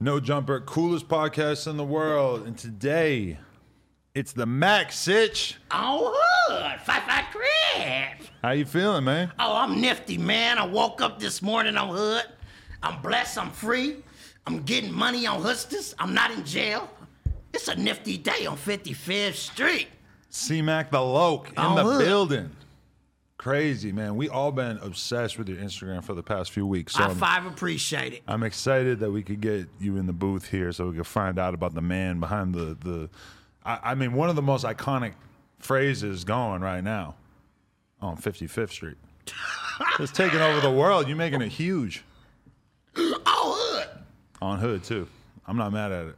No Jumper, coolest podcast in the world. And today, it's the Mac Sitch. Oh, Five Crip. How you feeling, man? Oh, I'm nifty, man. I woke up this morning, I'm hood. I'm blessed, I'm free. I'm getting money on hustlers. I'm not in jail. It's a nifty day on 55th Street. C-Mac the Loc in the hood. Building. Crazy, man. We all been obsessed with your Instagram for the past few weeks. So I appreciate it. I'm excited that we could get you in the booth here so we could find out about the man behind I mean, one of the most iconic phrases going right now on 55th Street. It's taking over the world. You're making it huge. Oh, hood. On hood, too. I'm not mad at it.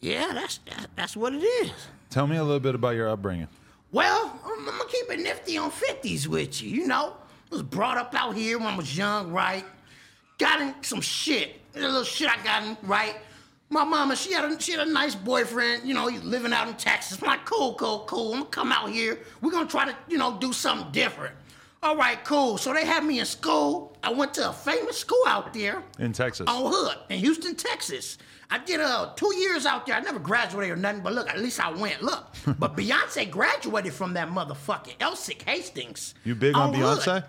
Yeah, that's what it is. Tell me a little bit about your upbringing. Well, I'm going to keep it nifty on 50s with you, you know? I was brought up out here when I was young, right? Got in some shit. The little shit I got in, right? My mama, she had a nice boyfriend, you know, he's living out in Texas. I'm like, cool. I'm going to come out here. We're going to try to, you know, do something different. All right, cool. So they had me in school. I went to a famous school out there. In Texas. On hood, in Houston, Texas. I did 2 years out there. I never graduated or nothing, but look, at least I went. Look, but Beyonce graduated from that motherfucking Elsick Hastings. You big on Beyonce? Hood.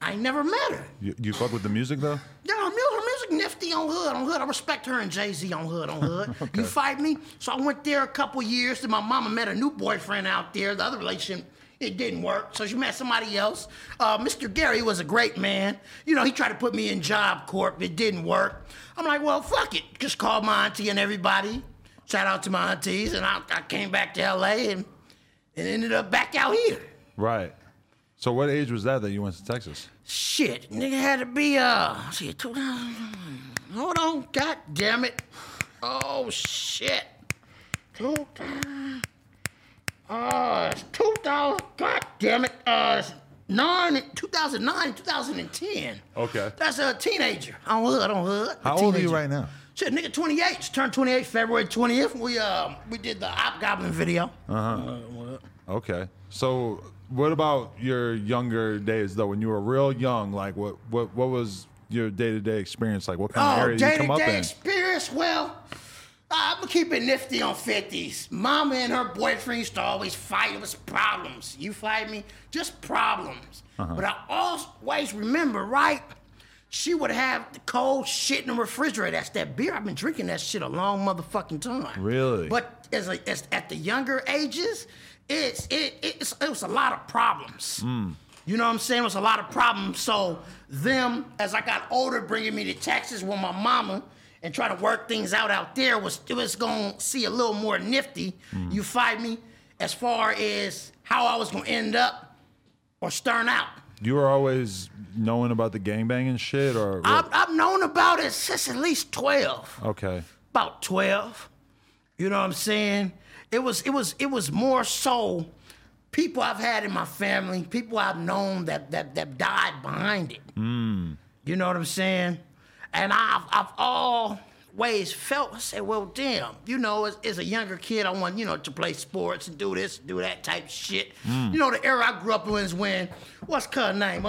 I ain't never met her. You fuck with the music, though? Yeah, her music nifty on hood, on hood. I respect her and Jay-Z on hood, on hood. Okay. You fight me? So I went there a couple years. Then my mama met a new boyfriend out there. The other relationship, it didn't work. So she met somebody else. Mr. Gary was a great man. You know, he tried to put me in Job Corp. It didn't work. I'm like, well, fuck it. Just called my auntie and everybody. Shout out to my aunties. And I came back to L.A. and ended up back out here. Right. So what age was that you went to Texas? Shit. Nigga had to be, hold on. God damn it. Oh, shit. 2000. It's 2000. God damn it. 2009, 2010. Okay. That's a teenager. I don't hood. How old are you right now? Shit, nigga, 28. Just turned 28 February 20th. We did the Op Goblin video. Uh-huh. Okay. So what about your younger days, though? When you were real young, like what was your day-to-day experience like? What kind of area did you come up in? Day-to-day experience? Well, I'm going to keep it nifty on 50s. Mama and her boyfriend used to always fight. It was problems. You fight me? Just problems. Uh-huh. But I always remember, right, she would have the cold shit in the refrigerator. That's that beer. I've been drinking that shit a long motherfucking time. Really? But as at the younger ages, it was a lot of problems. Mm. You know what I'm saying? It was a lot of problems. So them, as I got older, bringing me to Texas with my mama, and try to work things out there, it was gonna see a little more nifty, you fight me, as far as how I was gonna end up or stern out. You were always knowing about the gangbanging shit, or? I've known about it since at least 12. Okay. About 12, you know what I'm saying? It was more so people I've had in my family, people I've known that died behind it. Mm. You know what I'm saying? And I've always felt, I said, well, damn, you know, as a younger kid, I want, you know, to play sports and do this, do that type of shit. Mm. You know, the era I grew up in is when, what's her name?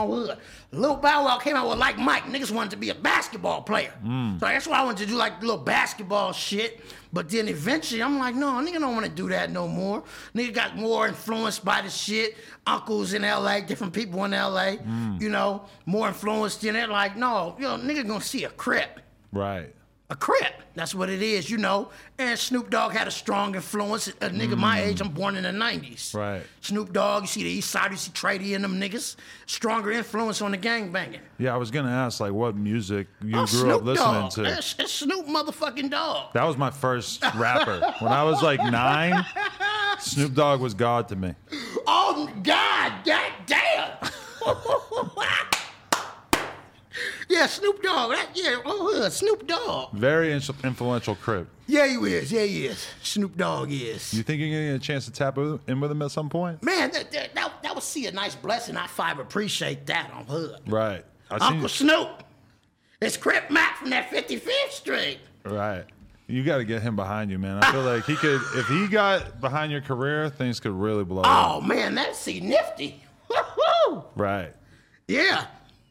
Lil Bow Wow came out with Like Mike. Niggas wanted to be a basketball player. Mm. So that's why I wanted to do, like, little basketball shit. But then eventually, I'm like, no, nigga don't want to do that no more. Nigga got more influenced by the shit. Uncles in L.A., different people in L.A., you know, more influenced in it. Like, no, you know, nigga going to see a Crip. Right. A Crip. That's what it is, you know. And Snoop Dogg had a strong influence. A nigga my age, I'm born in the 90s. Right. Snoop Dogg, you see the East Side, you see Trady and them niggas. Stronger influence on the gangbanging. Yeah, I was going to ask, like, what music you grew Snoop up listening Dogg. To. It's Snoop motherfucking Dogg. That was my first rapper. When I was, like, 9, Snoop Dogg was God to me. Oh, God, God damn. Yeah, Snoop Dogg. Snoop Dogg. Very influential Crip. Yeah, he is. Snoop Dogg is. You think you're going to get a chance to tap in with him at some point? Man, that would see a nice blessing. I five appreciate that on Hood. Right. Uncle Snoop. It's Crip Mac from that 55th Street. Right. You got to get him behind you, man. I feel like he could, if he got behind your career, things could really blow up. Oh, man, that's nifty. Woo-hoo. Right. Yeah.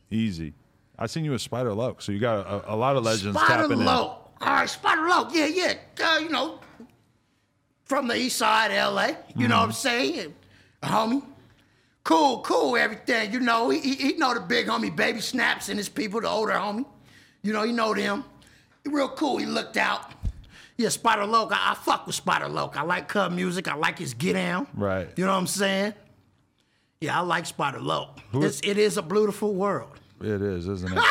Easy. I seen you with Spider Loc, so you got a lot of legends tapping in. All right, Spider Loc, yeah. You know, from the East Side, LA, you know what I'm saying? Homie. Cool, everything. You know, he know the big homie, Baby Snaps and his people, the older homie. You know, he know them. He real cool, he looked out. Yeah, Spider Loc, I fuck with Spider Loc. I like Cub music, I like his get down. Right. You know what I'm saying? Yeah, I like Spider Loc. It is a beautiful world. It is, isn't it?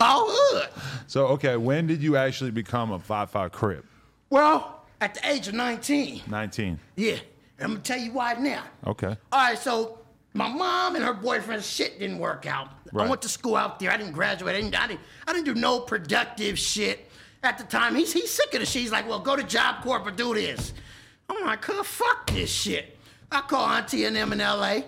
Oh, so, okay, when did you actually become a 5'5 Crip? Well, at the age of 19. 19. Yeah. And I'm going to tell you why now. Okay. All right, so my mom and her boyfriend's shit didn't work out. Right. I went to school out there. I didn't graduate. I didn't do no productive shit at the time. He's sick of the shit. He's like, well, go to Job Corp or do this. I'm like, fuck this shit. I call Auntie and them in L.A.,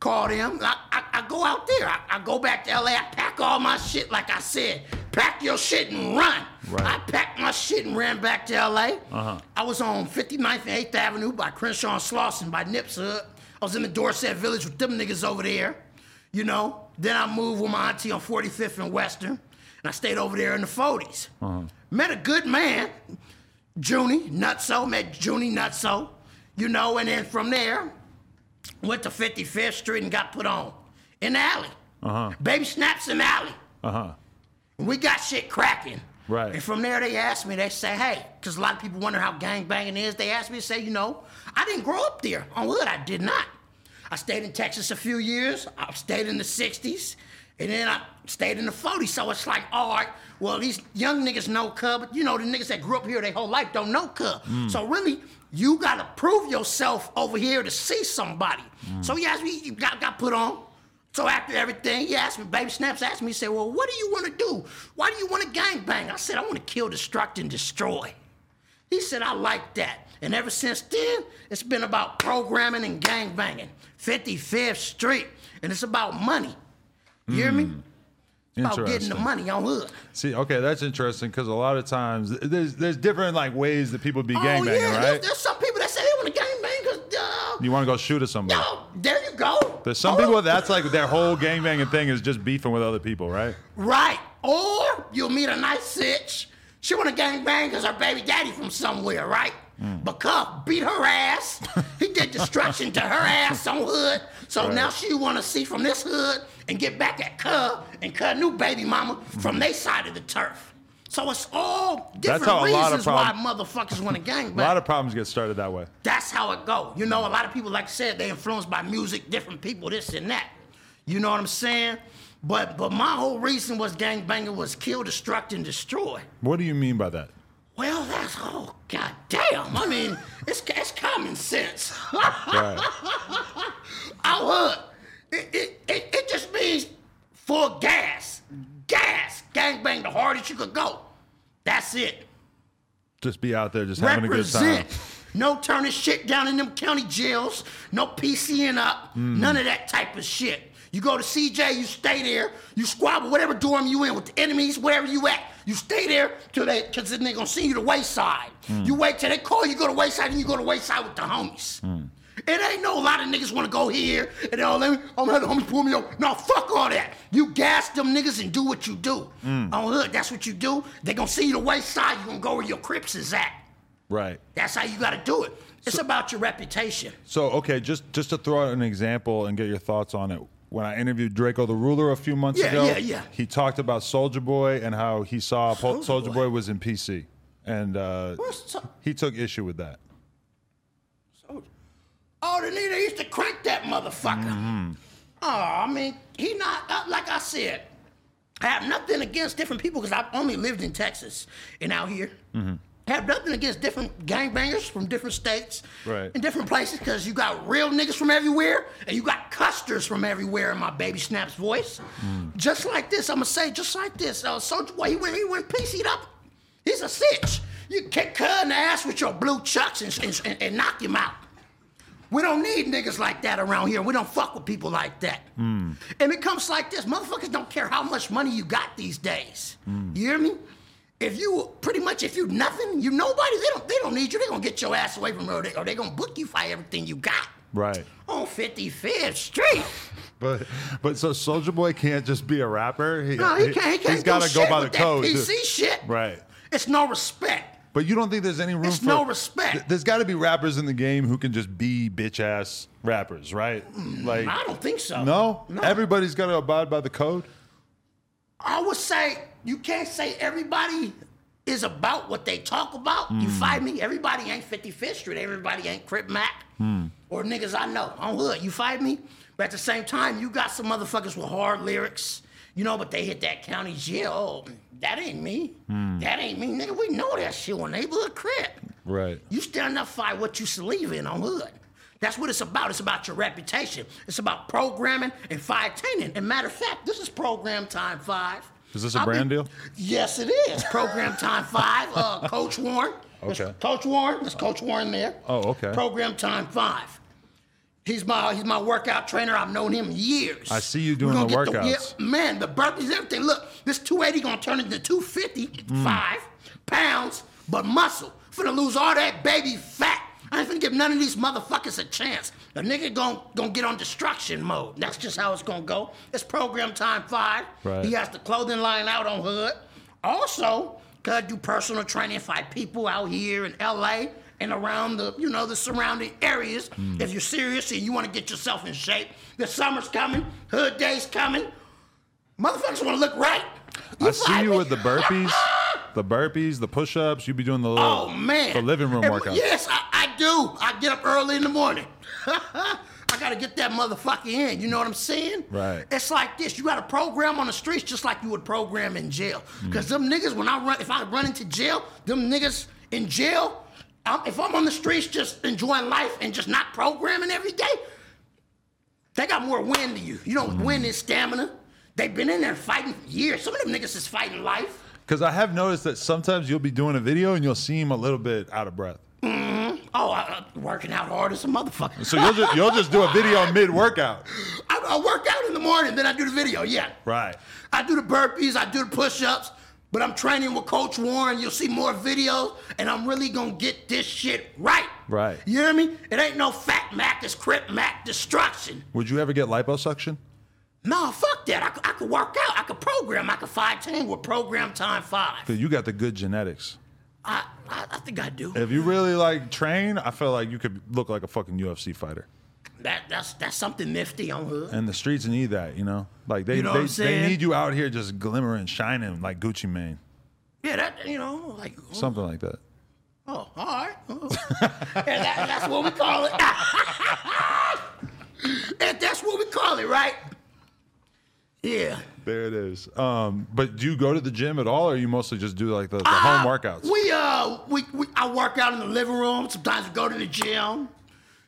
call them. I go out there. I go back to LA. I pack all my shit, like I said. Pack your shit and run. Right. I packed my shit and ran back to LA. Uh-huh. I was on 59th and 8th Avenue by Crenshaw and Slauson by Nip's Hood. I was in the Dorset Village with them niggas over there. You know? Then I moved with my auntie on 45th and Western. And I stayed over there in the 40s. Uh-huh. Met a good man, Junie Nutso. You know, and then from there, went to 55th Street and got put on. In the alley. Uh-huh. Baby Snaps in the alley. Uh-huh. And we got shit cracking. Right. And from there, they asked me, they say, hey, because a lot of people wonder how gangbanging is. They asked me to say, you know, I didn't grow up there. On Hood, I did not. I stayed in Texas a few years. I stayed in the 60s. And then I stayed in the 40s. So it's like, all right, well, these young niggas know Cub. But, you know, the niggas that grew up here their whole life don't know Cub. Mm. So really, you got to prove yourself over here to see somebody. Mm. So he asked me, you got put on. So after everything, he asked me, Baby Snaps asked me, he said, well, what do you want to do? Why do you want to gangbang? I said, I want to kill, destruct, and destroy. He said, I like that. And ever since then, it's been about programming and gangbanging. 55th Street. And it's about money. You hear me? It's about getting the money on Hood. See, okay, that's interesting because a lot of times there's different like ways that people be gangbanging, right? There's some people that say they want to gangbang because you want to go shoot at somebody. No, there you go. There's some people that's like their whole gangbanging thing is just beefing with other people, right? Right. Or you'll meet a nice bitch. She want to gangbang because her baby daddy from somewhere, right? But Cuff beat her ass. He did destruction to her ass on Hood. So now she want to see from this hood and get back at Cub and Cub new baby mama from their side of the turf. So it's all different reasons why motherfuckers want to gangbang. A lot of problems get started that way. That's how it go. You know, a lot of people, like I said, they influenced by music, different people, this and that. You know what I'm saying? But my whole reason was gangbanging was kill, destruct, and destroy. What do you mean by that? Well, that's, oh, goddamn. I mean, it's common sense. Right. It just means full gas. Gangbang the hardest you could go. That's it. Just be out there just having a good time. No turning shit down in them county jails. No PCing up. None of that type of shit. You go to CJ, you stay there, you squabble whatever dorm you in with the enemies, wherever you at. You stay there till because then they gonna send you to Wayside. You wait till they call you, go to Wayside, and you go to Wayside with the homies. It ain't no a lot of niggas wanna go here and they all let me, oh my, the homies pull me over. No, fuck all that. You gas them niggas and do what you do. Oh look, that's what you do. They gonna send you to Wayside, you gonna go where your Crips is at. Right. That's how you gotta do it. It's about your reputation. So okay, just to throw out an example and get your thoughts on it. when I interviewed Drakeo the Ruler a few months ago, he talked about Soldier Boy and how he saw Soldier Boy was in PC, and he took issue with that. Oh, the leader used to crank that motherfucker. Mm-hmm. Oh, I mean, he not, like I said, I have nothing against different people because I've only lived in Texas and out here. Mm-hmm. I have nothing against different gangbangers from different states and different places because you got real niggas from everywhere and you got custers from everywhere in my Baby Snaps voice. Mm. Just like this, I'm going to say just like this. Soulja Boy, he went PC'd up. He's a sitch. You kick her in the ass with your blue chucks and knock him out. We don't need niggas like that around here. We don't fuck with people like that. Mm. And it comes like this. Motherfuckers don't care how much money you got these days. Mm. You hear me? If you nothing, you nobody, they don't need you. They gonna get your ass away from her or they gonna book you for everything you got. Right. On 55th Street. But so Soulja Boy can't just be a rapper? He can't He's gotta go by the code. PC shit. Right. It's no respect. But you don't think there's any room for... It's no respect. There's got to be rappers in the game who can just be bitch-ass rappers, right? Like I don't think so. No? Everybody's got to abide by the code? I would say you can't say everybody is about what they talk about. Mm. You fight me? Everybody ain't 55th Street. Everybody ain't Crip Mac or niggas I know. I'm hood. You fight me? But at the same time, you got some motherfuckers with hard lyrics, you know, but they hit that county jail. Oh, that ain't me. That ain't me, nigga. We know that shit on neighborhood crib. Right. You stand up fight what you believe in on hood. That's what it's about. It's about your reputation. It's about programming and 510. And matter of fact, this is Program Time 5. Is this a brand deal? Yes, it is. Program Time 5. Coach Warren. Okay. There's Coach Warren there. Oh, okay. Program Time 5. He's my workout trainer. I've known him years. I see you doing the workouts. The burpees, everything. Look, this 280 going to turn into 255 pounds, but muscle. Finna lose all that baby fat. I ain't finna give none of these motherfuckers a chance. The nigga gonna get on destruction mode. That's just how it's going to go. It's Program Time 5. Right. He has the clothing line out on hood. Also, could do personal training for people out here in L.A., and around the surrounding areas. If you're serious and you want to get yourself in shape, the summer's coming, hood day's coming. Motherfuckers want to look right. I see you with the burpees, the push-ups. You be doing the little the living room workouts. Yes, I do. I get up early in the morning. I got to get that motherfucker in. You know what I'm saying? Right. It's like this. You got to program on the streets just like you would program in jail. Because them niggas, if I run into jail, them niggas in jail, if I'm on the streets just enjoying life and just not programming every day, they got more wind than you. You know, wind is stamina. They've been in there fighting for years. Some of them niggas is fighting life. Because I have noticed that sometimes you'll be doing a video and you'll seem a little bit out of breath. Oh, I'm working out hard as a motherfucker. So you'll just do a video mid-workout. I work out in the morning, then I do the video, yeah. Right. I do the burpees, I do the push-ups. But I'm training with Coach Warren. You'll see more videos, and I'm really going to get this shit right. Right. You hear me? It ain't no Fat Mac. It's Crip Mac destruction. Would you ever get liposuction? No, fuck that. I could work out. I could program. I could 510 with Program Time 5. Dude, you got the good genetics. I think I do. If you really, train, I feel like you could look like a fucking UFC fighter. That's something nifty on hood. And the streets need that, you know? Like, they need you out here just glimmering, shining like Gucci Mane. Yeah, something like that. Oh, all right. Oh. And that's what we call it. And that's what we call it, right? Yeah. There it is. But do you go to the gym at all, or you mostly just do, the home workouts? I work out in the living room. Sometimes we go to the gym.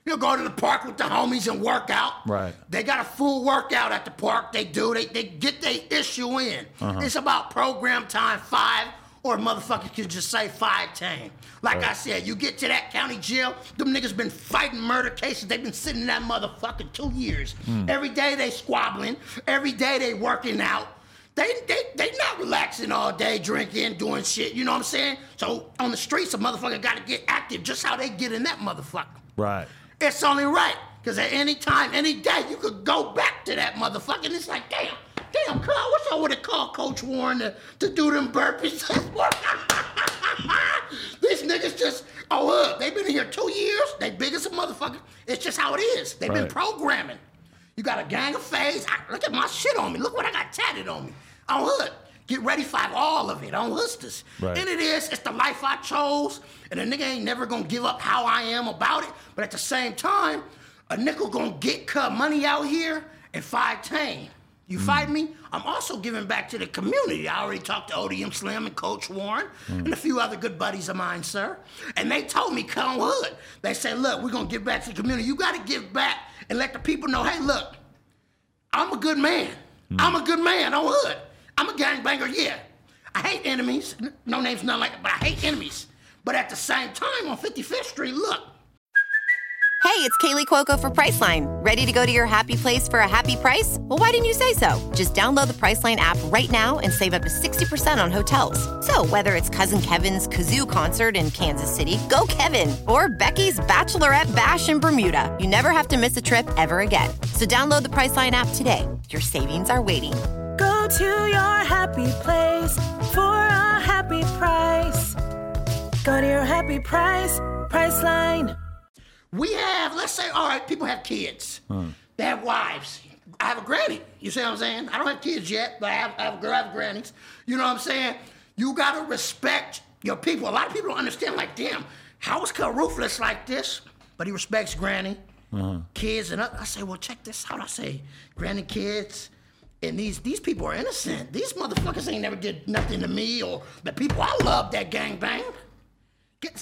You know, go to the park with the homies and work out. Right. They got a full workout at the park. They do. They get their issue in. Uh-huh. It's about Program Time 5, or motherfuckers could just say 510. I said, you get to that county jail, them niggas been fighting murder cases. They've been sitting in that motherfucker 2 years. Every day they squabbling. Every day they working out. They not relaxing all day, drinking, doing shit. You know what I'm saying? So on the streets, a motherfucker got to get active just how they get in that motherfucker. Right. It's only right, because at any time, any day, you could go back to that motherfucker, and it's like, damn, Carl, I wish I would have called Coach Warren to do them burpees. These niggas just, they've been here 2 years, they big as a motherfucker. It's just how it is. They've been programming. You got a gang of faves. Look at my shit on me. Look what I got tatted on me. I'm hood. Get ready for all of it on Hoosters. Right. And it is. It's the life I chose. And a nigga ain't never going to give up how I am about it. But at the same time, a nickel going to get cut money out here and five tame. You fight me? I'm also giving back to the community. I already talked to ODM Slim and Coach Warren and a few other good buddies of mine, sir. And they told me, come hood. They said, look, we're going to give back to the community. You got to give back and let the people know, hey, look, I'm a good man. I'm a good man. I'm hood. I'm a gangbanger, yeah. I hate enemies. No names, nothing like that, but I hate enemies. But at the same time, on 55th Street, look. Hey, it's Kaylee Cuoco for Priceline. Ready to go to your happy place for a happy price? Well, why didn't you say so? Just download the Priceline app right now and save up to 60% on hotels. So whether it's Cousin Kevin's Kazoo concert in Kansas City, go Kevin, or Becky's Bachelorette Bash in Bermuda, you never have to miss a trip ever again. So download the Priceline app today. Your savings are waiting. Go to your happy place for a happy price. Go to your happy price, Priceline. We have, let's say, all right, people have kids. They have wives. I have a granny. You see what I'm saying? I don't have kids yet, but I have a girl, I have grannies. You know what I'm saying? You got to respect your people. A lot of people don't understand, like, damn, how is Cut Ruthless like this? But he respects granny, kids, and I say, well, check this out. I say, granny, kids, and these people are innocent. These motherfuckers ain't never did nothing to me or the people I love that gangbang.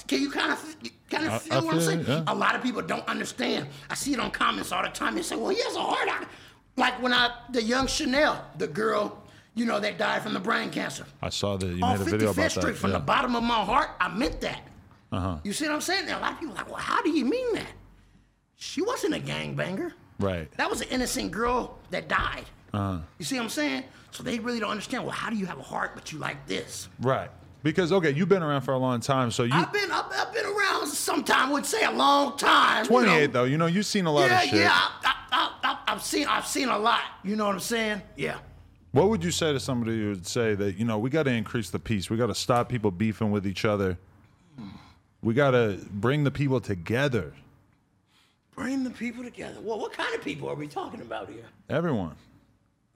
Can you kind of feel what I'm saying? Yeah. A lot of people don't understand. I see it on comments all the time. They say, well, he has a hard on. Like when the young Chanel, the girl, you know, that died from the brain cancer. I saw that. You made a video about that. On 55th Street, from the bottom of my heart, I meant that. You see what I'm saying? Now, a lot of people are like, well, how do you mean that? She wasn't a gangbanger. Right. That was an innocent girl that died. You see what I'm saying? So they really don't understand, well, how do you have a heart but you like this? Right. Because, okay, you've been around for a long time, so you... I've been around sometime, would say a long time. 28, you know? Though. You know, you've seen a lot of shit. Yeah, I've seen a lot. You know what I'm saying? Yeah. What would you say to somebody who would say that, you know, we got to increase the peace. We got to stop people beefing with each other. We got to bring the people together. Bring the people together. Well, what kind of people are we talking about here? Everyone.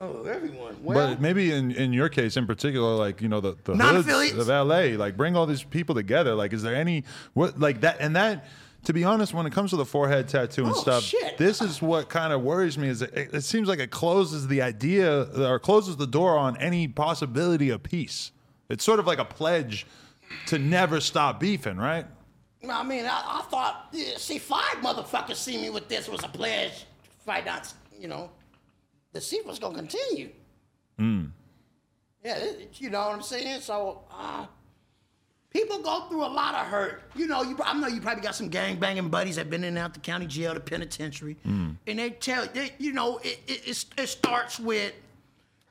Oh, everyone. Well, but maybe in your case in particular, like, you know, the hoods of LA, like, bring all these people together. Like, is there any, what, like that? And that, to be honest, when it comes to the forehead tattoo and stuff, shit. This is what kind of worries me, is it seems like it closes the idea or closes the door on any possibility of peace. It's sort of like a pledge to never stop beefing, right? I mean, I thought, five motherfuckers see me with this was a pledge. Five dots, you know. The seat was going to continue. Yeah, you know what I'm saying? So people go through a lot of hurt. You know, I know you probably got some gang-banging buddies that been in and out the county jail, the penitentiary. And they tell you, you know, it starts with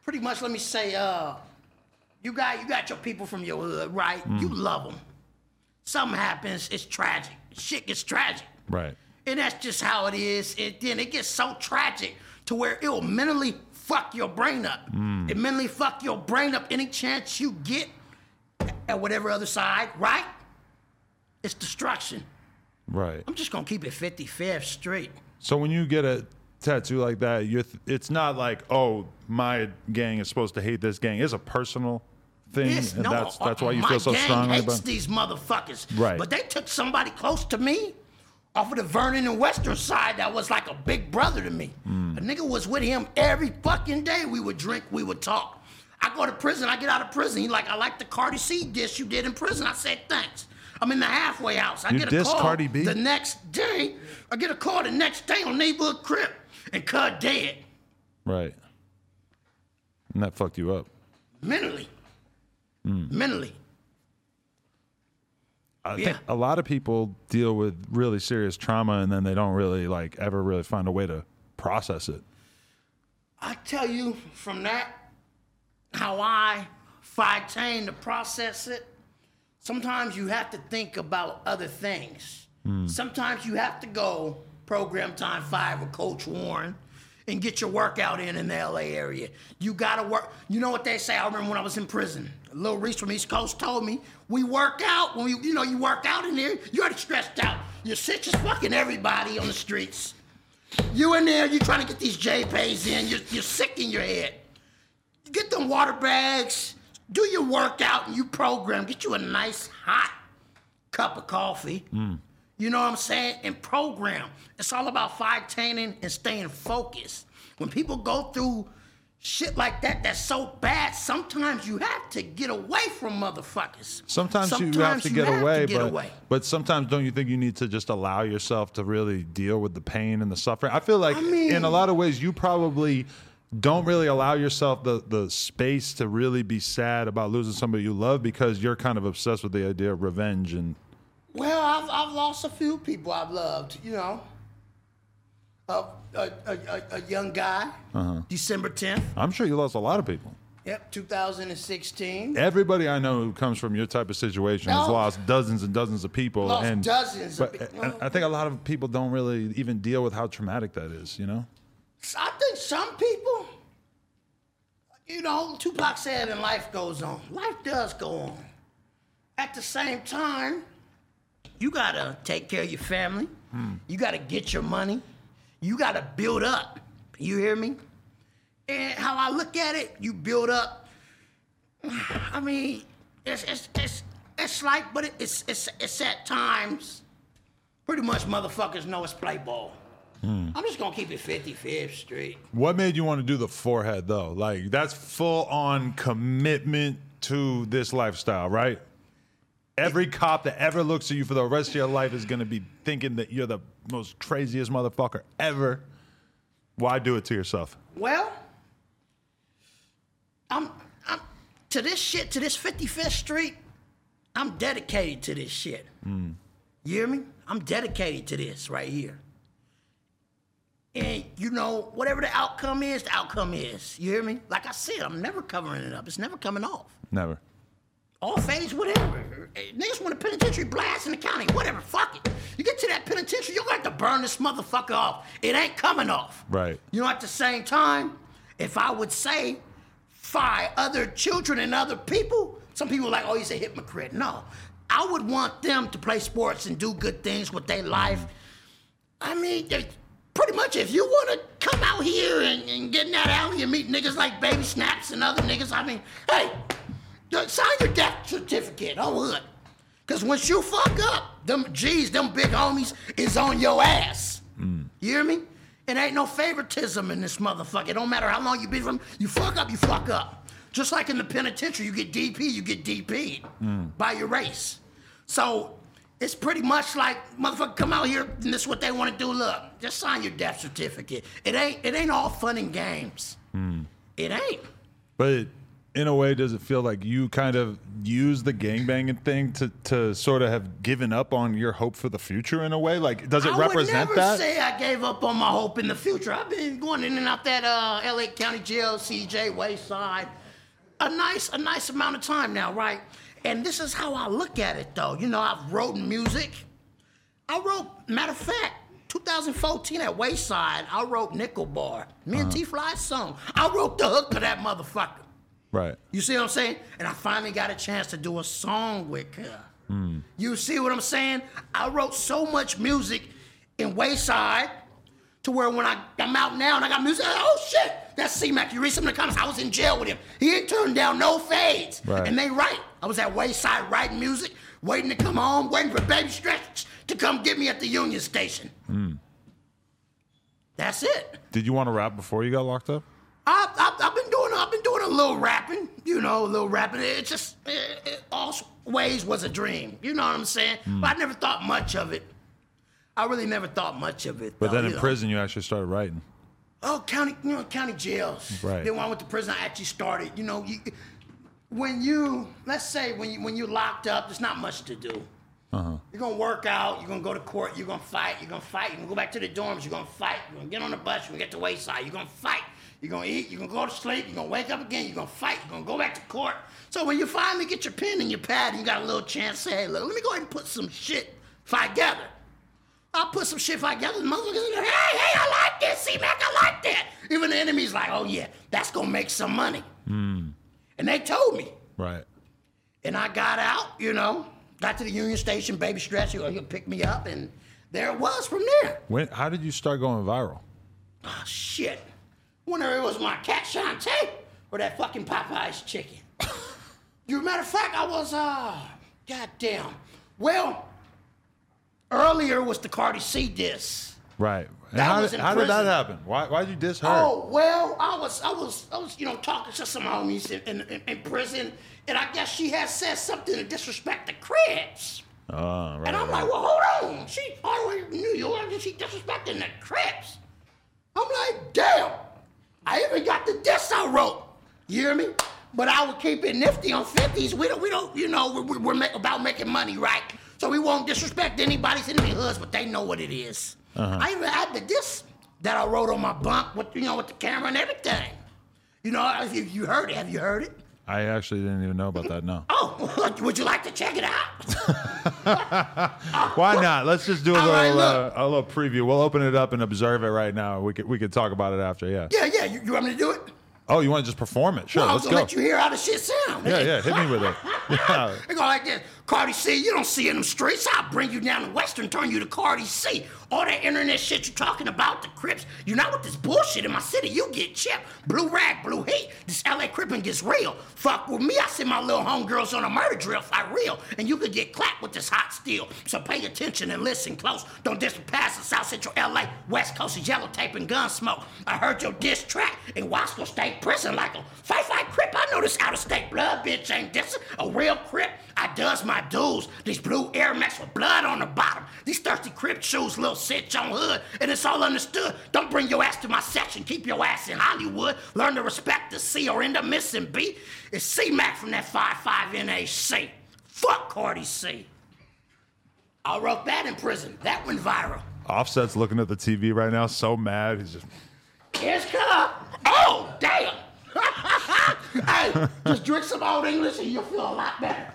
pretty much, let me say, you got your people from your hood, right? You love them. Something happens, it's tragic. Shit gets tragic. Right. And that's just how it is. And then it gets so tragic to where it will mentally fuck your brain up. It mentally fuck your brain up any chance you get at whatever other side, right? It's destruction. Right. I'm just going to keep it 55th Street. So when you get a tattoo like that, it's not like, oh, my gang is supposed to hate this gang. It's a personal thing, and that's why you feel so strongly about it. My gang hates these motherfuckers. Right. But they took somebody close to me off of the Vernon and Western side that was like a big brother to me. A nigga was with him every fucking day. We would drink, we would talk. I go to prison, I get out of prison. He like, I like the Cardi C diss you did in prison. I said, thanks. I'm in the halfway house. I get a call Cardi B? The next day. I get a call the next day on Neighborhood Crip and Cud dead. Right. And that fucked you up. Mentally. Mentally. I think a lot of people deal with really serious trauma and then they don't really ever really find a way to process it. I tell you from that, how I fightain to process it, sometimes you have to think about other things. Sometimes you have to go Program Time 5 with Coach Warren and get your workout in the LA area. You gotta work. You know what they say? I remember when I was in prison. Lil Reese from East Coast told me, we work out. When you work out in there, you're already stressed out. You're sick as fucking everybody on the streets. You in there, you trying to get these J-Pays in, you're sick in your head. Get them water bags, do your workout and you program. Get you a nice hot cup of coffee. Mm. You know what I'm saying? And program. It's all about fight-taining and staying focused. When people go through shit like that that's so bad, sometimes you have to get away from motherfuckers. Sometimes you have to get away. But sometimes don't you think you need to just allow yourself to really deal with the pain and the suffering? I feel like in a lot of ways you probably don't really allow yourself the space to really be sad about losing somebody you love because you're kind of obsessed with the idea of revenge. And well, I've lost a few people I've loved, you know. A young guy, December 10th. I'm sure you lost a lot of people. Yep, 2016. Everybody I know who comes from your type of situation has lost dozens and dozens of people. I think a lot of people don't really even deal with how traumatic that is, you know? I think some people, you know, Tupac said, and life goes on. Life does go on. At the same time, you got to take care of your family. Hmm. You got to get your money. You got to build up. You hear me? And how I look at it, you build up. I mean, it's like, but it's at times, pretty much motherfuckers know it's play ball. Hmm. I'm just going to keep it 55th Street. What made you want to do the forehead, though? Like, that's full-on commitment to this lifestyle, right? Every cop that ever looks at you for the rest of your life is going to be thinking that you're the most craziest motherfucker ever. Why do it to yourself? Well, I'm to this shit, to this 55th Street, I'm dedicated to this shit. Mm. You hear me? I'm dedicated to this right here. And, you know, whatever the outcome is. You hear me? Like I said, I'm never covering it up. It's never coming off. Never. All phase, whatever. Niggas want a penitentiary blast in the county, whatever, fuck it. You get to that penitentiary, you're gonna have to burn this motherfucker off. It ain't coming off. Right. You know, at the same time, if I would say fire other children and other people, some people are like, oh, he's a hypocrite. No, I would want them to play sports and do good things with their life. I mean, pretty much if you wanna come out here and get in that alley and meet niggas like Baby Snaps and other niggas, I mean, hey, sign your death certificate, oh hood. Because once you fuck up, them G's, them big homies is on your ass. Mm. You hear me? It ain't no favoritism in this motherfucker. It don't matter how long you been from, you fuck up, you fuck up. Just like in the penitentiary, you get DP, you get DP'd by your race. So it's pretty much like, motherfucker, come out here and this is what they want to do. Look, just sign your death certificate. It ain't all fun and games. Mm. It ain't. But in a way, does it feel like you kind of use the gangbanging thing to sort of have given up on your hope for the future in a way? Like, does it represent that? I would never say I gave up on my hope in the future. I've been going in and out that L.A. County Jail, CJ, Wayside, a nice amount of time now, right? And this is how I look at it, though. You know, I've written music. Matter of fact, 2014 at Wayside, I wrote Nickel Bar, me and T-Fly's song. I wrote the hook of that motherfucker. Right. You see what I'm saying? And I finally got a chance to do a song with her. Mm. You see what I'm saying? I wrote so much music in Wayside to where when I'm out now and I got music, oh shit, that's C-Mac. You read some of the comments, I was in jail with him. He ain't turned down no fades. Right. And they write. I was at Wayside writing music, waiting to come home, waiting for Baby Stretch to come get me at the Union Station. Mm. That's it. Did you want to rap before you got locked up? I've been doing a little rapping, you know, a little rapping. It just, it always was a dream. You know what I'm saying? Mm. But I never thought much of it. I really never thought much of it. But then in prison, you actually started writing. Oh, county jails. Right. Then when I went to prison, I actually started. You know, when you're locked up, there's not much to do. Uh-huh. You're going to work out, you're going to go to court, you're going to fight, you're going to go back to the dorms, you're going to fight, you're going to get on the bus, you're going to get to Wayside, you're going to fight. You're going to eat, you're going to go to sleep, you're going to wake up again, you're going to fight, you're going to go back to court. So when you finally get your pen and your pad, you got a little chance to say, hey, look, let me go ahead and put some shit together. I'll put some shit together. The motherfuckers go, hey, I like this, C-Mac, I like that. Even the enemy's like, oh, yeah, that's going to make some money. Mm. And they told me. Right. And I got out, you know, got to the Union Station, Baby Stretch, he'll pick me up, and there it was from there. How did you start going viral? Oh, shit. Whenever it was my cat Shantae or that fucking Popeye's chicken. You matter of fact, I was, goddamn. Well, earlier was the Cardi C diss. Right. And how did that happen? Why did you diss her? Oh, well, I was talking to some homies in prison, and I guess she had said something to disrespect the Crips. Oh, right. And I'm like, well, hold on. She's all the way to New York, and she disrespecting the Crips. I'm like, damn. I even got the diss I wrote. You hear me? But I would keep it nifty on 50s. We're about making money, right? So we won't disrespect anybody's enemy hoods, but they know what it is. Uh-huh. I even had the diss that I wrote on my bunk with the camera and everything. If you heard it, have you heard it? I actually didn't even know about that, no. Oh, would you like to check it out? Why not? Let's just do a little preview. We'll open it up and observe it right now. We could talk about it after, yeah. Yeah. You want me to do it? Oh, you want to just perform it? Sure, let's go. I'm going to let you hear how the shit sounds. Yeah, hit me with it. Yeah. They go like this. Cardi C, you don't see in them streets. I'll bring you down to Western, turn you to Cardi C. All that internet shit you're talking about, the Crips. You're not with this bullshit in my city. You get chipped. Blue rag, blue heat. This L.A. Crippin' gets real. Fuck with me. I send my little homegirls on a murder drill if I reel. And you could get clapped with this hot steel. So pay attention and listen close. Don't dispass the South Central L.A. West Coast is yellow tape and gun smoke. I heard your diss track in Wasco State prison like a fight like Crip. I know this out-of-state blood bitch ain't dissing a real Crip. I does my dudes. These blue Air Max with blood on the bottom. These thirsty Crip shoes, little cinch on hood. And it's all understood. Don't bring your ass to my section. Keep your ass in Hollywood. Learn to respect the C or end up missing B. It's C-Mac from that 5.5 NAC. Fuck Cardi C. I wrote that in prison. That went viral. Offset's looking at the TV right now, so mad. He's just... Here's Cub. Oh, damn. Hey, just drink some Old English and you'll feel a lot better.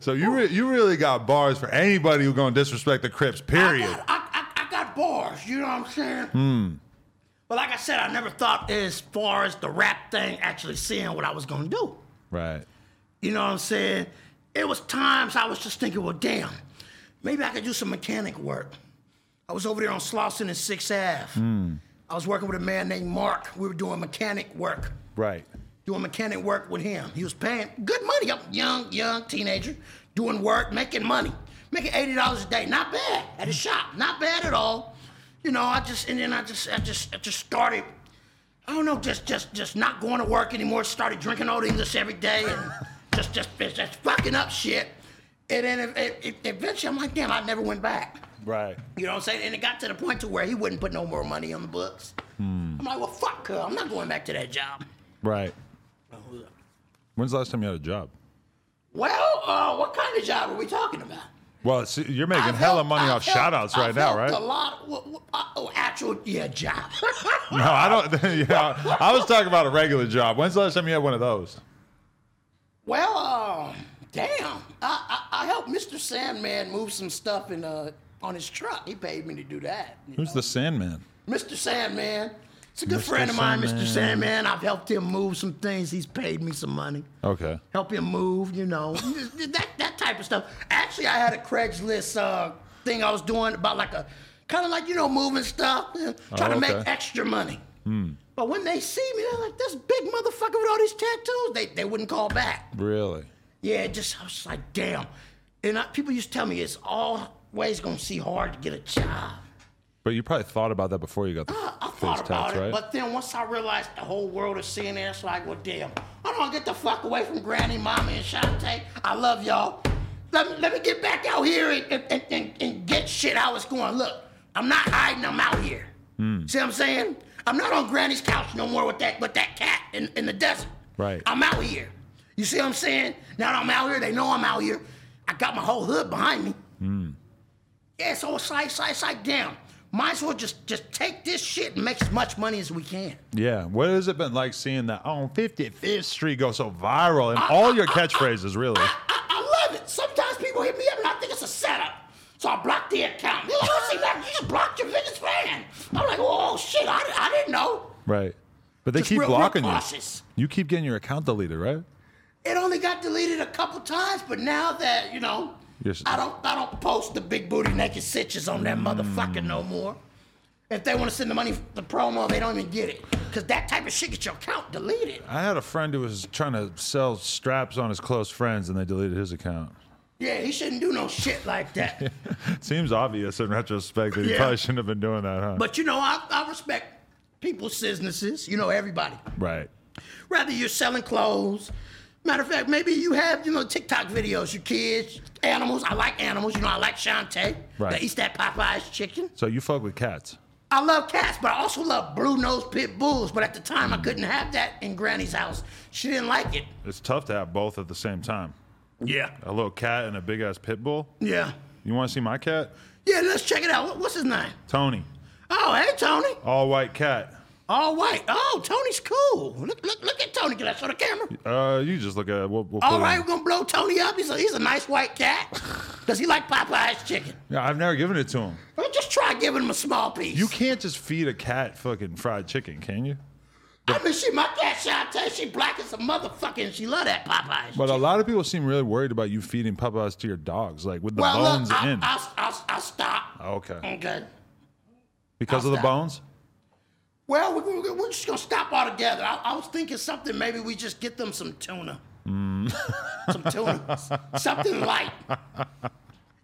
So you really got bars for anybody who's gonna disrespect the Crips, period. I got bars, you know what I'm saying? But like I said, I never thought as far as the rap thing actually seeing what I was gonna do. Right. You know what I'm saying? It was times I was just thinking, well, damn, maybe I could do some mechanic work. I was over there on Slauson and 6th Ave. I was working with a man named Mark. We were doing mechanic work. Right. Doing mechanic work with him. He was paying good money. I'm young teenager, doing work, making money. Making $80 a day. Not bad at his shop. Not bad at all. I just started, I don't know, just not going to work anymore. Started drinking Old English every day and just fucking up shit. And then eventually I'm like, damn, I never went back. Right. You know what I'm saying? And it got to the point to where he wouldn't put no more money on the books. I'm like, well, fuck her. I'm not going back to that job. Right. When's the last time you had a job? Well, what kind of job are we talking about? Well, so you're making hella money off shout-outs right now, right? A lot, actual job. No, I don't. Yeah, I was talking about a regular job. When's the last time you had one of those? Well, damn. I helped Mr. Sandman move some stuff in on his truck. He paid me to do that. Who's the Sandman? Mr. Sandman. It's a good friend of mine, Mr. Sandman. I've helped him move some things. He's paid me some money. Okay. Help him move, that type of stuff. Actually, I had a Craigslist thing I was doing about like a, kind of like, moving stuff, trying to make extra money. But when they see me, they're like, this big motherfucker with all these tattoos. They wouldn't call back. Really? Yeah, I was like, damn. And people used to tell me it's always going to be hard to get a job. But you probably thought about that before you got the face tats, right? But then once I realized the whole world is seeing it, it's like, well, damn. I don't get the fuck away from Granny, Mama, and Shantae. I love y'all. Let me get back out here and get shit how it's going. Look, I'm not hiding. I'm out here. See what I'm saying? I'm not on Granny's couch no more with that cat in the desert. Right. I'm out here. You see what I'm saying? Now that I'm out here, they know I'm out here. I got my whole hood behind me. Yeah, so it's like, damn. Might as well just take this shit and make as much money as we can. Yeah. What has it been like seeing that on 55th Street go so viral and all your catchphrases, really? I love it. Sometimes people hit me up and I think it's a setup. So I block the account. They're like, oh, see, man, you just blocked your biggest fan. I'm like, oh, shit, I didn't know. Right. But they keep blocking you. You keep getting your account deleted, right? It only got deleted a couple times, but now that, you know, yes. I don't post the big booty naked sitches on that motherfucker no more. If they want to send the money for the promo, they don't even get it. Because that type of shit gets your account deleted. I had a friend who was trying to sell straps on his close friends, and they deleted his account. Yeah, he shouldn't do no shit like that. Seems obvious in retrospect that he probably shouldn't have been doing that, huh? But, you know, I respect people's businesses. You know, everybody. Right. Rather you're selling clothes. Matter of fact, maybe you have, you know, TikTok videos, your kids, animals. I like animals. You know, I like Shantae. Right. That eats that Popeye's chicken. So you fuck with cats. I love cats, but I also love blue-nosed pit bulls. But at the time, I couldn't have that in Granny's house. She didn't like it. It's tough to have both at the same time. Yeah. A little cat and a big-ass pit bull? Yeah. You want to see my cat? Yeah, let's check it out. What's his name? Tony. Oh, hey, Tony. All-white cat. All-white. Oh, Tony's cool. Look at Tony. Can I show the camera? You just look at it. We'll all right, we're going to blow Tony up. He's a nice white cat. Does he like Popeye's chicken? Yeah, I've never given it to him. Well, just try giving him a small piece. You can't just feed a cat fucking fried chicken, can you? I mean, my cat, Shantae, she black as a motherfucker, and she love that Popeyes. But a lot of people seem really worried about you feeding Popeyes to your dogs, like with the bones in. I'll stop. Okay. Because of the bones? Well, we're just going to stop altogether. I was thinking something, maybe we just get them some tuna. Some tuna. Something light.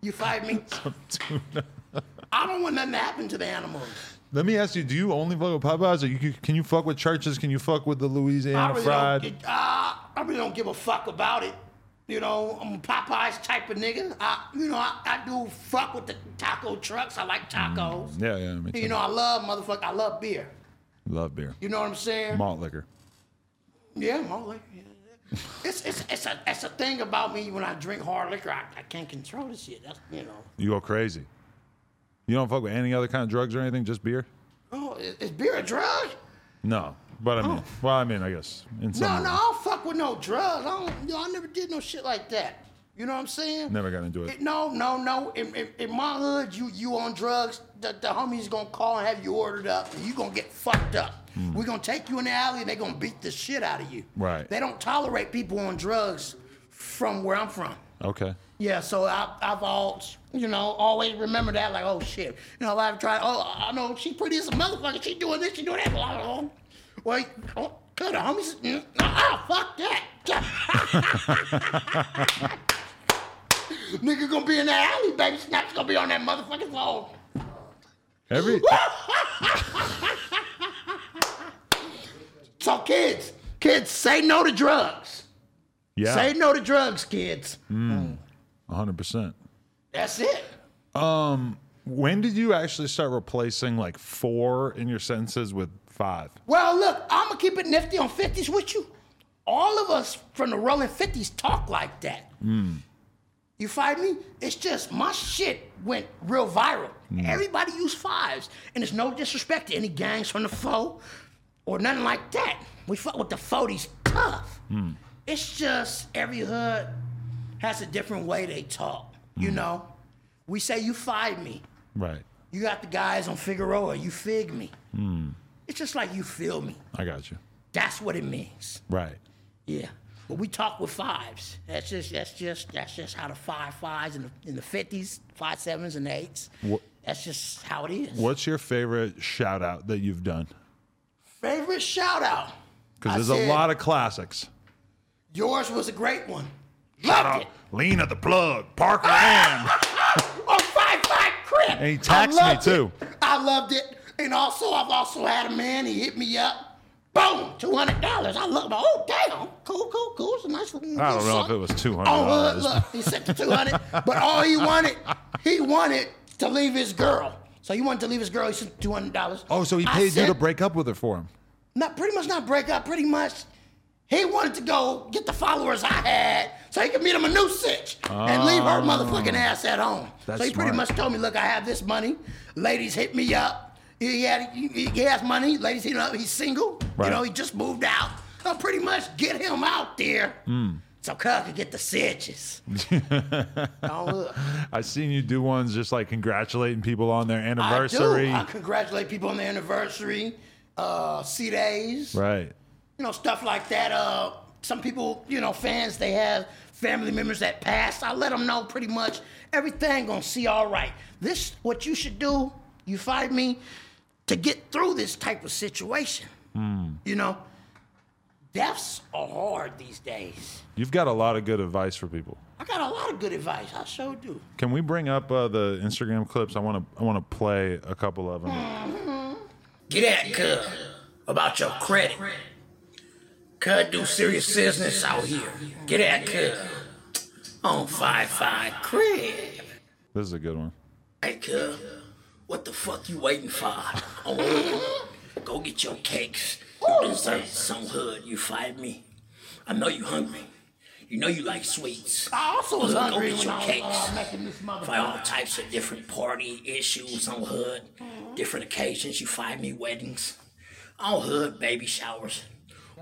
You find me? Some tuna. I don't want nothing to happen to the animals. Let me ask you, do you only fuck with Popeyes? Or can you fuck with churches? Can you fuck with the Louisiana fried? I really don't give a fuck about it. You know, I'm a Popeyes type of nigga. I do fuck with the taco trucks. I like tacos. Yeah, me too. You know, I love beer. Love beer. You know what I'm saying? Malt liquor. Yeah, malt liquor. Yeah. It's a thing about me when I drink hard liquor. I can't control this shit. That's, you know. You go crazy. You don't fuck with any other kind of drugs or anything, just beer? Oh, is beer a drug? No, but I mean, I guess. In some way. I don't fuck with no drugs. I never did no shit like that. You know what I'm saying? Never got into it. No. In my hood, you on drugs, the homies gonna call and have you ordered up, and you gonna get fucked up. We're gonna take you in the alley, and they gonna beat the shit out of you. Right. They don't tolerate people on drugs from where I'm from. Okay. Yeah, so I've always remember that, like, oh, shit. You know, I've tried, I know, she's pretty as a motherfucker. She doing this, she doing that. Blah, blah, blah. Well, cut her, homies. Fuck that. Nigga gonna be in that alley, baby. Snap's gonna be on that motherfucking phone. So, kids, say no to drugs. Yeah. Say no to drugs, kids. 100%. That's it. When did you actually start replacing like four in your sentences with five? Well, look, I'm going to keep it nifty on 50s with you. All of us from the rolling 50s talk like that. You fight me? It's just my shit went real viral. Everybody used fives. And it's no disrespect to any gangs from the foe or nothing like that. We fuck with the 40s tough. It's just every hood has a different way they talk, you know? We say, you fired me. Right. You got the guys on Figueroa, you fig me. It's just like you feel me. I got you. That's what it means. Right. Yeah. But we talk with fives. That's just how the fives in the 50s, 5-7s and the 8s. That's just how it is. What's your favorite shout out that you've done? Favorite shout out? Because there's a lot of classics. Yours was a great one. Loved it. Lena the Plug, Parker Ann. On 5-5 Crip. And he taxed me, too. I loved it. And also, I've also had a man, he hit me up. Boom, $200. I loved it. Oh, damn. Cool. It's a nice little I don't know if it was $200. Oh, look, he sent the $200. But all he wanted to leave his girl. So he wanted to leave his girl, he sent $200. Oh, so he paid you to break up with her for him. Pretty much. He wanted to go get the followers I had so he could meet him a new sitch and leave her motherfucking ass at home. So he pretty much told me, look, I have this money. Ladies hit me up. He has money. Ladies hit him up. He's single. Right. You know, he just moved out. So pretty much get him out there so Cub could get the sitches. Don't look. I seen you do ones just like congratulating people on their anniversary. I congratulate people on their anniversary, C-Days. Right. You know, stuff like that. Some people, you know, fans, they have family members that passed. I let them know pretty much everything gonna see all right. This, what you should do, you find me, to get through this type of situation. You know, deaths are hard these days. You've got a lot of good advice for people. I got a lot of good advice. I sure do. Can we bring up the Instagram clips? I want to play a couple of them. Mm-hmm. Get at Cub about your credit. Cud do serious business out here. Get at Cud on 55 Crib. This is a good one. Hey, Cud, what the fuck you waiting for? Oh, go get your cakes. Do desserts, some hood. You fired me. I know you hungry. You know you like sweets. I also was hungry. Go get your cakes. Fight all types of different party issues on hood. Different occasions. You fired me, weddings. On hood, baby showers.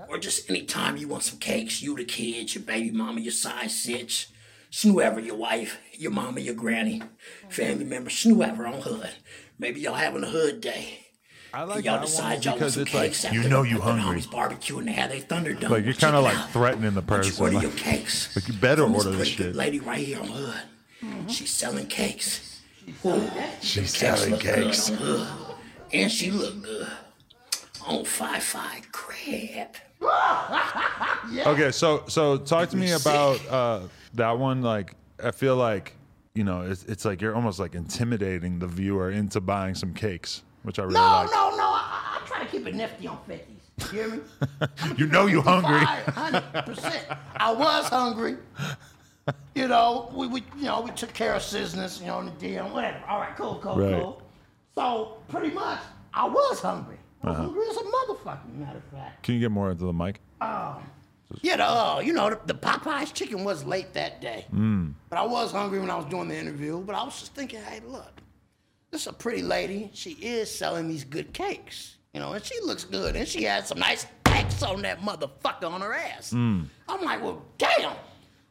Or just any time you want some cakes, you the kids, your baby mama, your side sitch, snooever, your wife, your mama, your granny, family member, snooever on hood. Maybe y'all having a hood day. I like and y'all decide y'all want some cakes like, after you know you hungry. Barbecue and they have their thunder dome. Like you're kind of like threatening the person. You order like, your cakes. Like you better order this shit. Lady right here on hood. Mm-hmm. She's selling cakes. Ooh, she's selling cakes. And she look good on 55 Crib. Yeah. Okay, so talk to me about that one. Like, I feel like, you know, it's like you're almost like intimidating the viewer into buying some cakes, which I really like. No. I try to keep it nifty on 50s. You hear me? You know you hungry. 100%. I was hungry. You know, we took care of business, you know, on the deal, whatever. All right, cool. So pretty much, I was hungry. Uh-huh. Hungry as a motherfucking matter of fact. Can you get more into the mic? The Popeye's chicken was late that day. But I was hungry when I was doing the interview. But I was just thinking, hey, look, this is a pretty lady. She is selling these good cakes, you know, and she looks good, and she has some nice cakes on that motherfucker on her ass. I'm like, well, damn.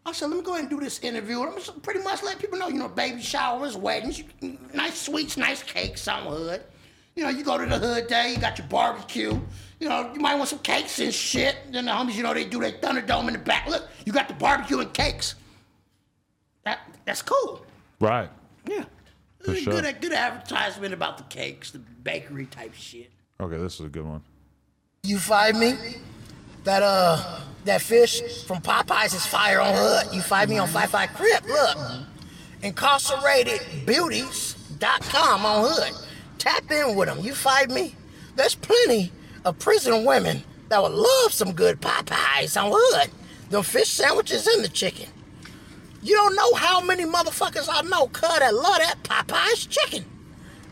I said, let me go ahead and do this interview. I'm just pretty much let people know, you know, baby showers, weddings, nice sweets, nice cakes on hood. You know, you go to the hood day, you got your barbecue. You know, you might want some cakes and shit. Then the homies, you know, they do their Thunderdome in the back. Look, you got the barbecue and cakes. That's cool. Right. Yeah. For sure. Good advertisement about the cakes, the bakery type shit. Okay, this is a good one. You fired me? That fish from Popeyes is fire on hood. You fired me on 55 Crip. Look, Incarceratedbeauties.com on hood. Tap in with them. You fight me? There's plenty of prison women that would love some good Popeyes on hood. Them fish sandwiches and the chicken. You don't know how many motherfuckers I know, cuz, that love that Popeyes chicken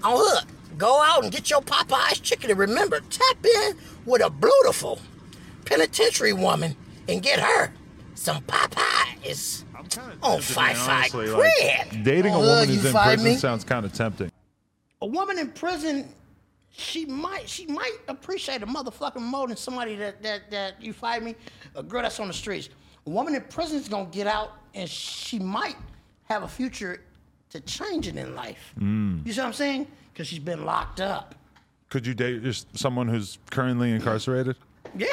on hood. Go out and get your Popeyes chicken. And remember, tap in with a beautiful penitentiary woman and get her some Popeyes on 55 Crib. Like, dating a woman who's in prison sounds kind of tempting. A woman in prison, she might appreciate a motherfucking more than somebody that you find me, a girl that's on the streets. A woman in prison's gonna get out and she might have a future to changing in life. You see what I'm saying? Because she's been locked up. Could you date just someone who's currently incarcerated? Yeah,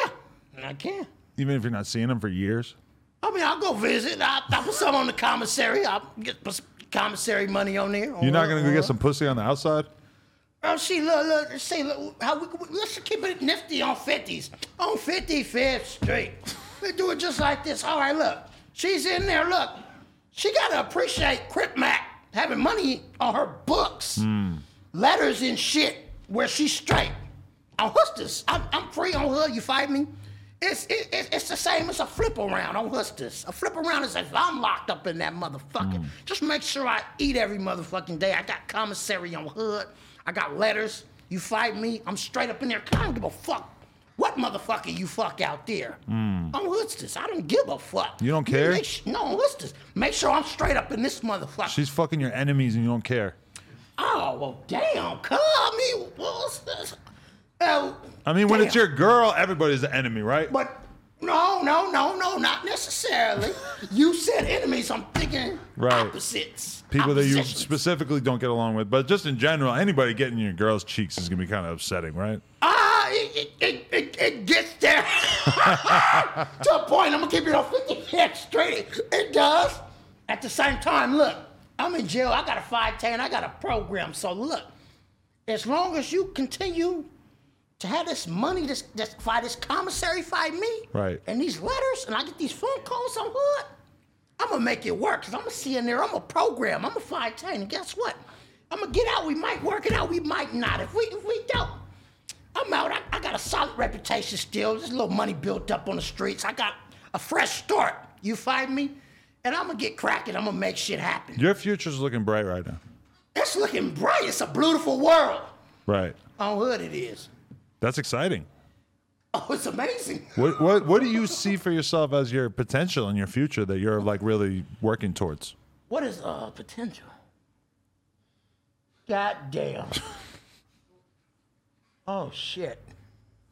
I can. Even if you're not seeing them for years? I mean, I'll go visit. I'll put some on the commissary. I'll get commissary money on there. You're not gonna go get some pussy on the outside? Oh, see, look, how let's keep it nifty on 50s. On 55th Street. They do it just like this. All right, look, she's in there, look. She gotta appreciate Crip Mac having money on her books. Letters and shit where she's straight. On Hustis, I'm free on hood, you fight me? It's the same as a flip around on Hustis. A flip around is if I'm locked up in that motherfucker. Just make sure I eat every motherfucking day. I got commissary on hood. I got letters. You fight me, I'm straight up in there. I don't give a fuck what motherfucker you fuck out there. On Hustis, I don't give a fuck. You don't care? On Hustis. Make sure I'm straight up in this motherfucker. She's fucking your enemies and you don't care. Oh, well, damn, come here, Hustis. I mean, when it's your girl, everybody's the enemy, right? But no, not necessarily. You said enemies, I'm thinking opposites. People that you specifically don't get along with. But just in general, anybody getting your girl's cheeks is going to be kind of upsetting, right? It gets there. to a point. I'm going to keep it on 50 years straight. It does. At the same time, look, I'm in jail. I got a 510. I got a program. So look, as long as you continue to have this money, this commissary fight me, right, and these letters, and I get these phone calls, I'm hood. I'm going to make it work because I'm going to see in there. I'm going to program. I'm going to 510. And guess what? I'm going to get out. We might work it out. We might not. If we don't, I'm out. I got a solid reputation still. There's a little money built up on the streets. I got a fresh start. You find me? And I'm going to get cracking. I'm going to make shit happen. Your future's looking bright right now. It's looking bright. It's a beautiful world. Right. On hood it is. That's exciting. Oh, it's amazing. What do you see for yourself as your potential in your future that you're like really working towards? What is potential? God damn. Oh shit.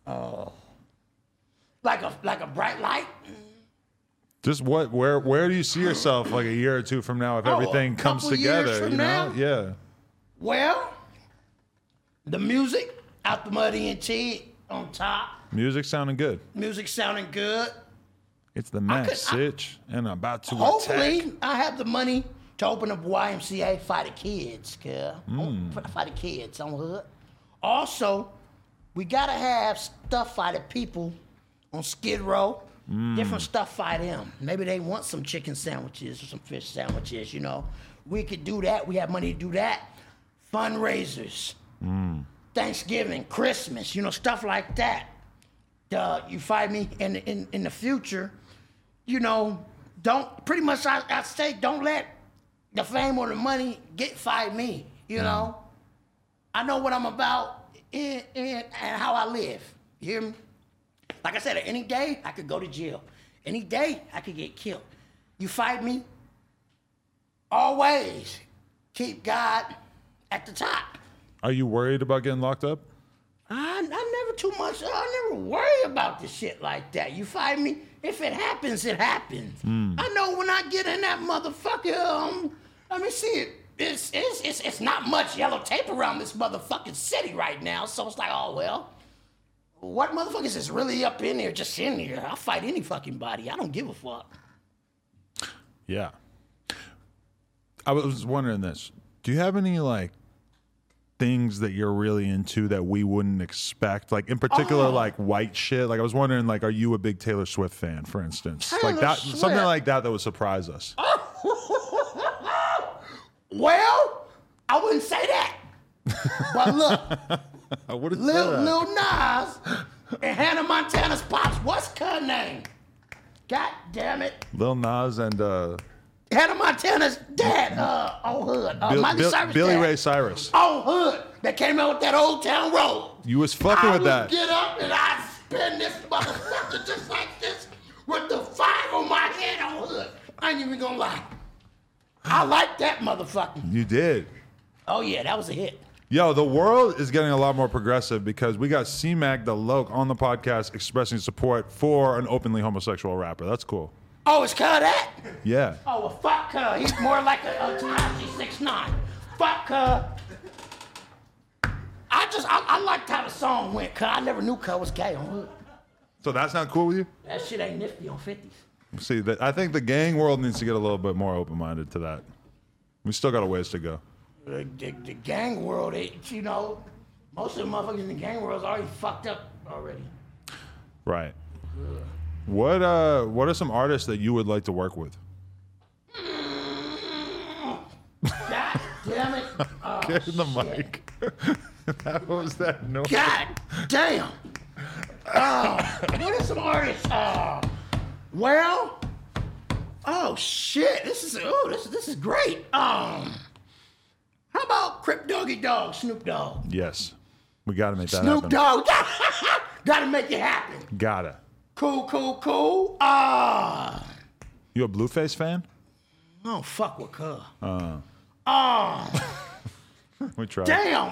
Oh. Like a bright light. Just what? Where do you see yourself like a year or two from now if everything comes together? Years from now? Yeah. Well, the music, Out the Mud Ent on top. Music sounding good. It's the message, and I'm about to attack. I have the money to open up YMCA, fight the kids, girl. Fight the kids on hood. Also, we gotta have stuff by the people on Skid Row. Different stuff by them. Maybe they want some chicken sandwiches or some fish sandwiches, you know. We could do that. We have money to do that. Fundraisers. Thanksgiving, Christmas, you know, stuff like that. You find me in the future, you know, I say don't let the fame or the money get fight me, you know. I know what I'm about and how I live. You hear me? Like I said, any day I could go to jail. Any day I could get killed. You fight me? Always keep God at the top. Are you worried about getting locked up? I never too much. I never worry about this shit like that. You fight me? If it happens, it happens. I know when I get in that motherfucker, let me see it. It's not much yellow tape around this motherfucking city right now, so it's like, oh, well, what motherfuckers is really up in here, just in here? I'll fight any fucking body. I don't give a fuck. Yeah. I was wondering this. Do you have any, like, things that you're really into that we wouldn't expect? Like, in particular, like, white shit? Like, I was wondering, like, are you a big Taylor Swift fan, for instance? Taylor Swift. Something like that would surprise us. Well, I wouldn't say that. But look, Lil Nas and Hannah Montana's pops. What's her name? God damn it. Lil Nas and Hannah Montana's dad. On hood. Billy Ray Cyrus. On hood. That came out with that Old Town Road. You was fucking with that. I get up and I spin this motherfucker just like this with the five on my head on hood. I ain't even gonna lie. I like that motherfucker. You did. Oh, yeah, that was a hit. Yo, the world is getting a lot more progressive because we got C-Mac the Loc on the podcast expressing support for an openly homosexual rapper. That's cool. Oh, it's called that? Yeah. Oh, well, fuck her. He's more like a Tanashi 6ix9ine. Fuck her. I liked how the song went because I never knew Cuz was gay on hood. So that's not cool with you? That shit ain't nifty on 50s. See, I think the gang world needs to get a little bit more open-minded to that. We still got a ways to go. The gang world, you know, most of the motherfuckers in the gang world is already fucked up already. Right. Ugh. What are some artists that you would like to work with? God damn it. Oh, get in the mic. What was that noise? God damn. What are some artists? Well, oh shit, this is great. How about Crip Dogg, Snoop Dogg? Yes, we gotta make that happen. Snoop Dogg, gotta make it happen. Gotta. Cool. You a Blueface fan? I don't fuck with her. We tried. Damn.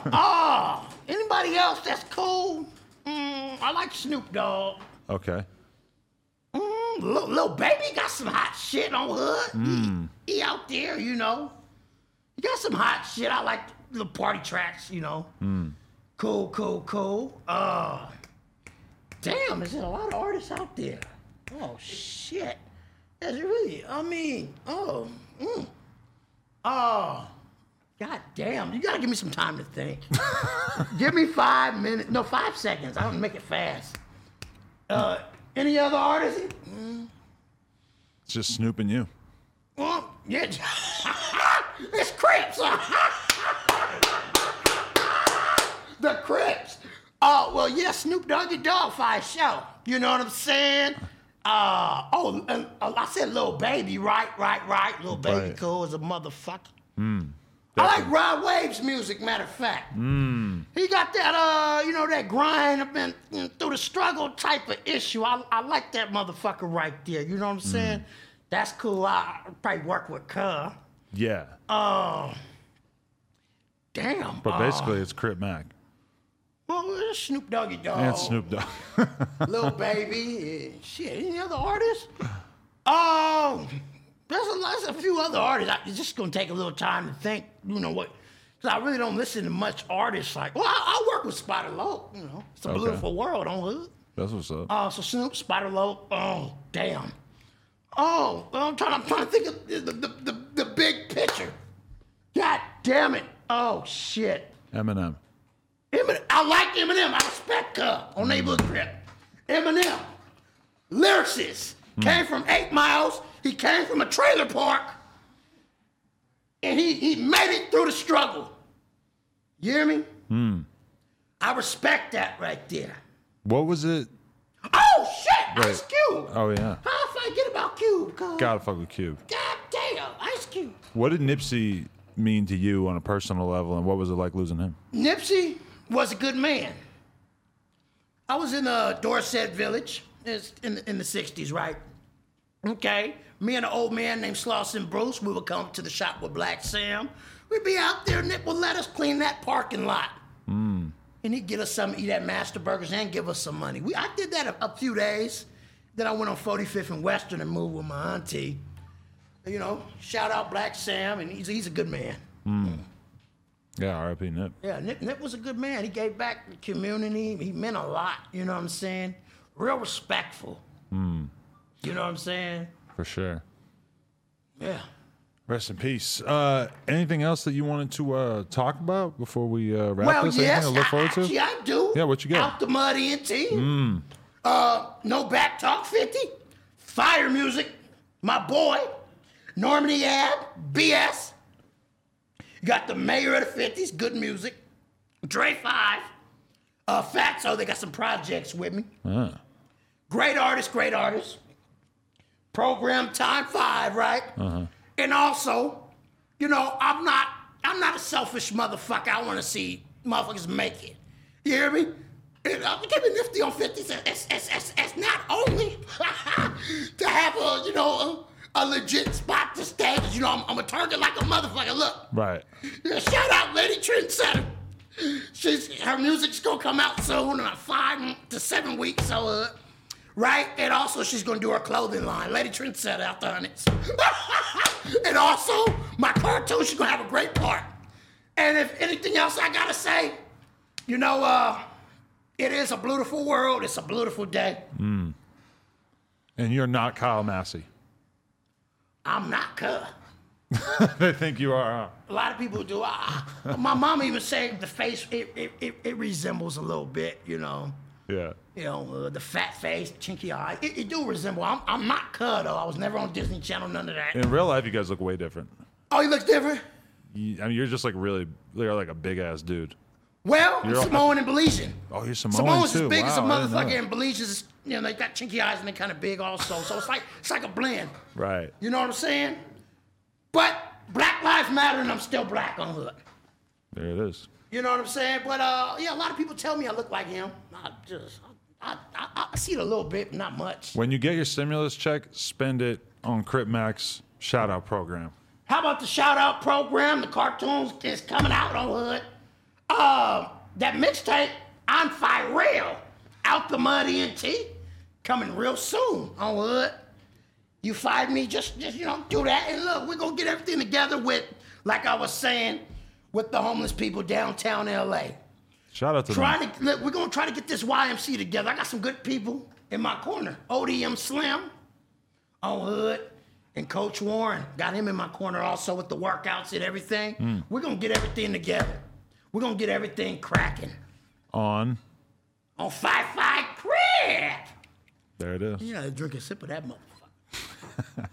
Anybody else that's cool? I like Snoop Dogg. Okay. Lil Baby got some hot shit on hood. He out there, you know. He got some hot shit. I like the party tracks, you know. Cool. damn, there's a lot of artists out there. Oh, shit. That's really, I mean, God damn, you gotta give me some time to think. Give me 5 minutes, no, 5 seconds. I don't make it fast. Any other artists? It's just Snoop and you. Well, yeah. It's Crips. The Crips. Oh, well, yeah, Snoop Doggy Dogg Fire Show. You know what I'm saying? I said Lil Baby, right. Lil Baby cool as a motherfucker. I like Rod Wave's music, matter of fact. He got that, that grind up and through the struggle type of issue. I like that motherfucker right there. You know what I'm saying? That's cool. I probably work with Cub. Yeah. Damn. But basically, it's Crip Mac. Well, it's Snoop Doggy Dogg. And Snoop Dogg. Lil Baby. Shit, any other artists? There's a few other artists. It's just going to take a little time to think, you know what, because I really don't listen to much artists. Like, well, I work with Spider Loc, you know. It's a beautiful world on Hood. That's what's up. So Snoop, Spider Loc, oh, damn. Oh, I'm trying to think of the big picture. God damn it. Oh, shit. Eminem. I like Eminem. I respect her on Neighborhood Crip. Eminem. Lyricist. Came from 8 Miles. He came from a trailer park. And he made it through the struggle. You hear me? I respect that right there. What was it? Oh, shit. Wait. Ice Cube. Oh, yeah. How I forget about Cube? Gotta fuck with Cube. God damn. Ice Cube. What did Nipsey mean to you on a personal level, and what was it like losing him? Nipsey was a good man. I was in Dorset Village in the 60s, right? Okay. Me and an old man named Slauson Bruce, we would come to the shop with Black Sam. We'd be out there, Nip would let us clean that parking lot. And he'd get us something to eat at Master Burgers and give us some money. I did that a few days. Then I went on 45th and Western and moved with my auntie. You know, shout out Black Sam, and he's a good man. Yeah, R.I.P. Nip. Yeah, Nip was a good man. He gave back to the community. He meant a lot, you know what I'm saying? Real respectful. You know what I'm saying? For sure. Yeah. Rest in peace. Anything else that you wanted to talk about before we wrap this? Yes, anything to look forward to? Yeah, I do. Yeah, what you got? Out the Mud Ent. No Back Talk 50. Fire Music. My boy. Normandy Ave, BS. You got the Mayor of the 50s, good music. Dre 5. Fatso, they got some projects with me. Great artist. Program Time 5, right? And also, you know, I'm not a selfish motherfucker. I want to see motherfuckers make it. You hear me? Give me Nifty on 50s. It's not only to have a legit spot to stay, because I'm a target like a motherfucker. Look, right? Yeah, shout out Lady Trendsetter. Her music's gonna come out soon in about 5 to 7 weeks. So, right, and also she's gonna do her clothing line, Lady Trendsetter out the hundreds. And also my cartoon, she's gonna have a great part. And if anything else I gotta say, it is a beautiful world. It's a beautiful day. And you're not Kyle Massey. I'm not Cub. They think you are, huh? A lot of people do. My mom even said the face, it resembles a little bit, Yeah. The fat face, chinky eye. It do resemble. I'm not Cub, though. I was never on Disney Channel, none of that. In real life, you guys look way different. Oh, you look different? You're just like really, you're like a big-ass dude. Well, I'm Samoan and Belizean. Oh, you're Samoan, Samoan's too. Samoan's as big as a motherfucker, and Belizean's, they got chinky eyes and they're kind of big also. So it's like a blend. Right. You know what I'm saying? But Black Lives Matter, and I'm still black on Hood. There it is. You know what I'm saying? But, a lot of people tell me I look like him. I see it a little bit, not much. When you get your stimulus check, spend it on Crip Mac's shout-out program. How about the shout-out program? The cartoons is coming out on Hood. That mixtape, I'm Pharrell, Out the Mud Ent, coming real soon on Hood. You find me, just do that. And look, we're going to get everything together with, like I was saying, with the homeless people downtown L.A. Shout out to them. Look, we're going to try to get this YMC together. I got some good people in my corner. ODM Slim on Hood and Coach Warren. Got him in my corner also with the workouts and everything. Mm. We're going to get everything together. We're going to get everything cracking. On 5-5 Crib. There it is. Yeah, drink a sip of that motherfucker.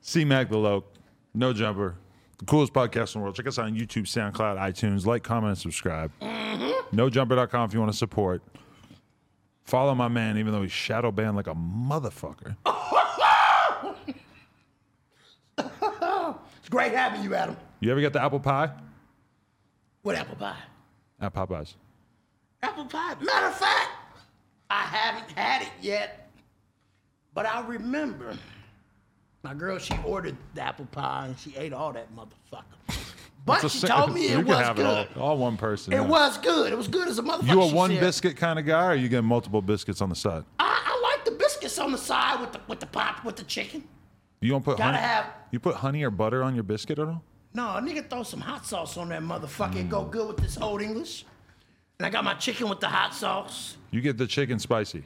C-Mac the Loc, No Jumper. The coolest podcast in the world. Check us out on YouTube, SoundCloud, iTunes. Like, comment, and subscribe. Mm-hmm. NoJumper.com if you want to support. Follow my man, even though he's shadow banned like a motherfucker. It's great having you, Adam. You ever get the apple pie? What apple pie? At Popeyes. Apple pie. Matter of fact, I haven't had it yet, but I remember. My girl, she ordered the apple pie and she ate all that motherfucker. But she told me it was good. All one person. It was good. It was good as a motherfucker. You a one biscuit kind of guy, or you get multiple biscuits on the side? I like the biscuits on the side with the pop with the chicken. You don't put You put honey or butter on your biscuit at all? No, a nigga throw some hot sauce on that motherfucker. It go good with this Old English. And I got my chicken with the hot sauce. You get the chicken spicy.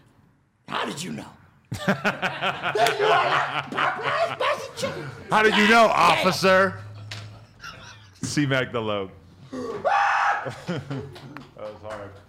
How did you know? How did you know, officer? C-Mac the Loc. That was hard.